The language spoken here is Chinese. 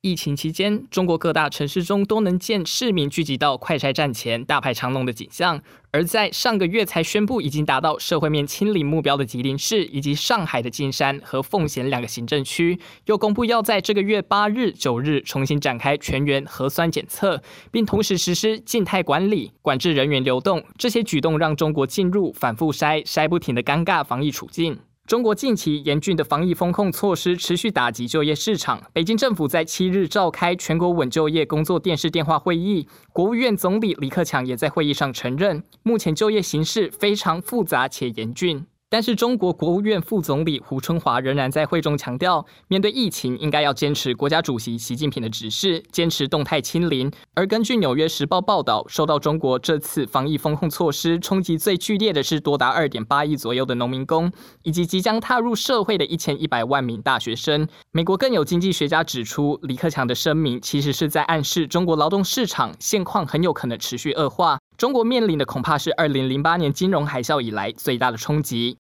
疫情期间，中国各大城市中都能见市民聚集到快筛站前大排长龙的景象。而在上个月才宣布已经达到社会面清零目标的吉林市，以及上海的金山和奉贤两个行政区，又公布要在这个月8日、9日重新展开全员核酸检测，并同时实施静态管理、管制人员流动。这些举动让中国进入反复筛不停的尴尬防疫处境。中国近期严峻的防疫风控措施持续打击就业市场。北京政府在7日召开全国稳就业工作电视电话会议，国务院总理李克强也在会议上承认，目前就业形势非常复杂且严峻。但是中国国务院副总理胡春华仍然在会中强调，面对疫情应该要坚持国家主席习近平的指示，坚持动态清零。而根据纽约时报报道，受到中国这次防疫风控措施冲击最剧烈的是多达 2.8 亿左右的农民工，以及即将踏入社会的1100万名大学生。美国更有经济学家指出，李克强的声明其实是在暗示中国劳动市场现况很有可能持续恶化，中国面临的恐怕是2008年金融海啸以来最大的冲击。